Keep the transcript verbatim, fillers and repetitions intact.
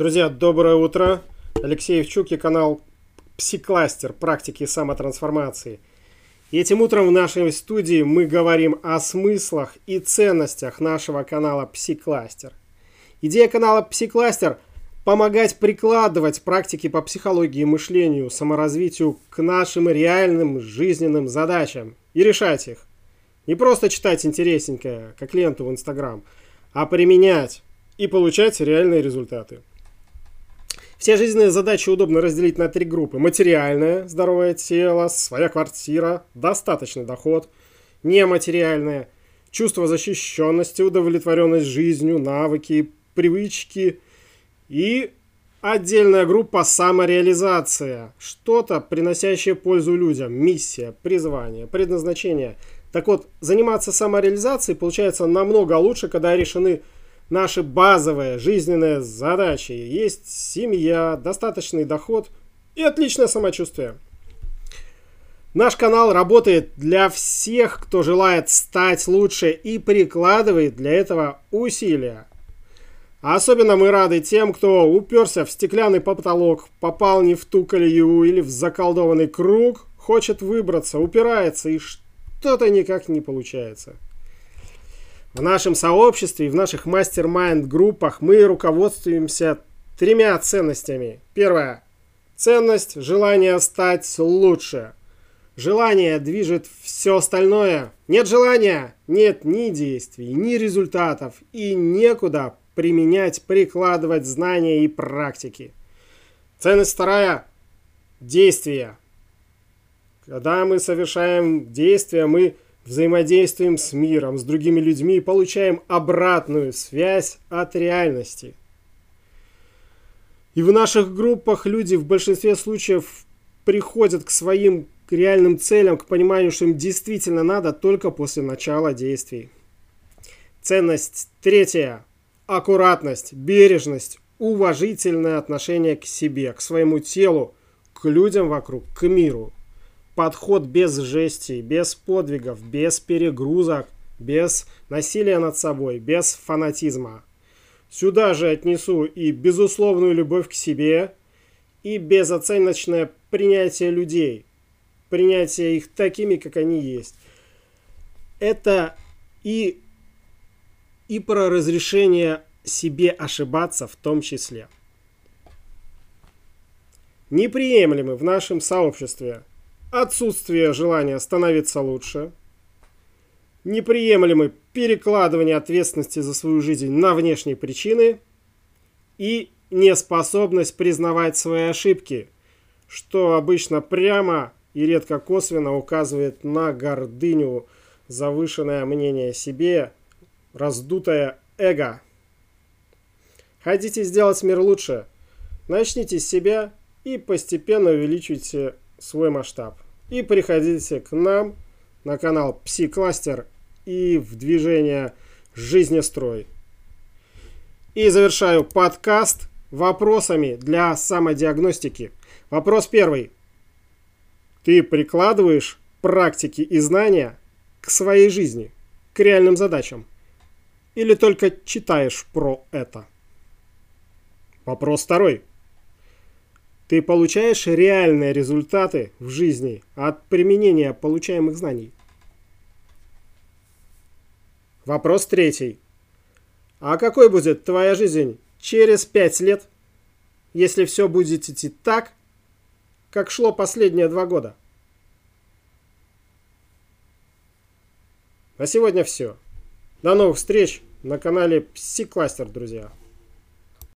Друзья, доброе утро. Алексей Евчук и канал ПсиКластер. Практики самотрансформации. И этим утром в нашей студии мы говорим о смыслах и ценностях нашего канала ПсиКластер. Идея канала ПсиКластер — помогать прикладывать практики по психологии, мышлению, саморазвитию к нашим реальным жизненным задачам и решать их. Не просто читать интересненькое, как ленту в Инстаграм, а применять и получать реальные результаты. Все жизненные задачи удобно разделить на три группы. Материальное, здоровое тело, своя квартира, достаточный доход. Нематериальное, чувство защищенности, удовлетворенность жизнью, навыки, привычки. И отдельная группа — самореализация. Что-то, приносящее пользу людям. Миссия, призвание, предназначение. Так вот, заниматься самореализацией получается намного лучше, когда решены наши базовые жизненные задачи. Есть семья, достаточный доход и отличное самочувствие. Наш канал работает для всех, кто желает стать лучше и прикладывает для этого усилия. А особенно мы рады тем, кто уперся в стеклянный потолок, попал не в ту колею или в заколдованный круг, хочет выбраться, упирается и что-то никак не получается. В нашем сообществе и в наших мастермайнд-группах мы руководствуемся тремя ценностями. Первая – ценность желания стать лучше. Желание движет все остальное. Нет желания – нет ни действий, ни результатов и некуда применять, прикладывать знания и практики. Ценность вторая – действие. Когда мы совершаем действия, мы взаимодействуем с миром, с другими людьми и получаем обратную связь от реальности. И в наших группах люди в большинстве случаев приходят к своим к реальным целям, к пониманию, что им действительно надо, только после начала действий. Ценность третья. Аккуратность, бережность, уважительное отношение к себе, к своему телу, к людям вокруг, к миру. Подход без жести, без подвигов, без перегрузок, без насилия над собой, без фанатизма. Сюда же отнесу и безусловную любовь к себе, и безоценочное принятие людей, принятие их такими, как они есть. Это и... и про разрешение себе ошибаться в том числе. Неприемлемы в нашем сообществе отсутствие желания становиться лучше, неприемлемы перекладывание ответственности за свою жизнь на внешние причины и неспособность признавать свои ошибки, что обычно прямо и редко косвенно указывает на гордыню, завышенное мнение о себе, раздутое эго. Хотите сделать мир лучше? Начните с себя и постепенно увеличивайте свой масштаб. И приходите к нам на канал ПсиКластер и в движение Жизнестрой. И завершаю подкаст вопросами для самодиагностики. Вопрос первый. Ты прикладываешь практики и знания к своей жизни, к реальным задачам? Или только читаешь про это? Вопрос второй. Ты получаешь реальные результаты в жизни от применения получаемых знаний? Вопрос третий. А какой будет твоя жизнь через пять лет, если все будет идти так, как шло последние два года? На сегодня все. До новых встреч на канале ПсиКластер, друзья!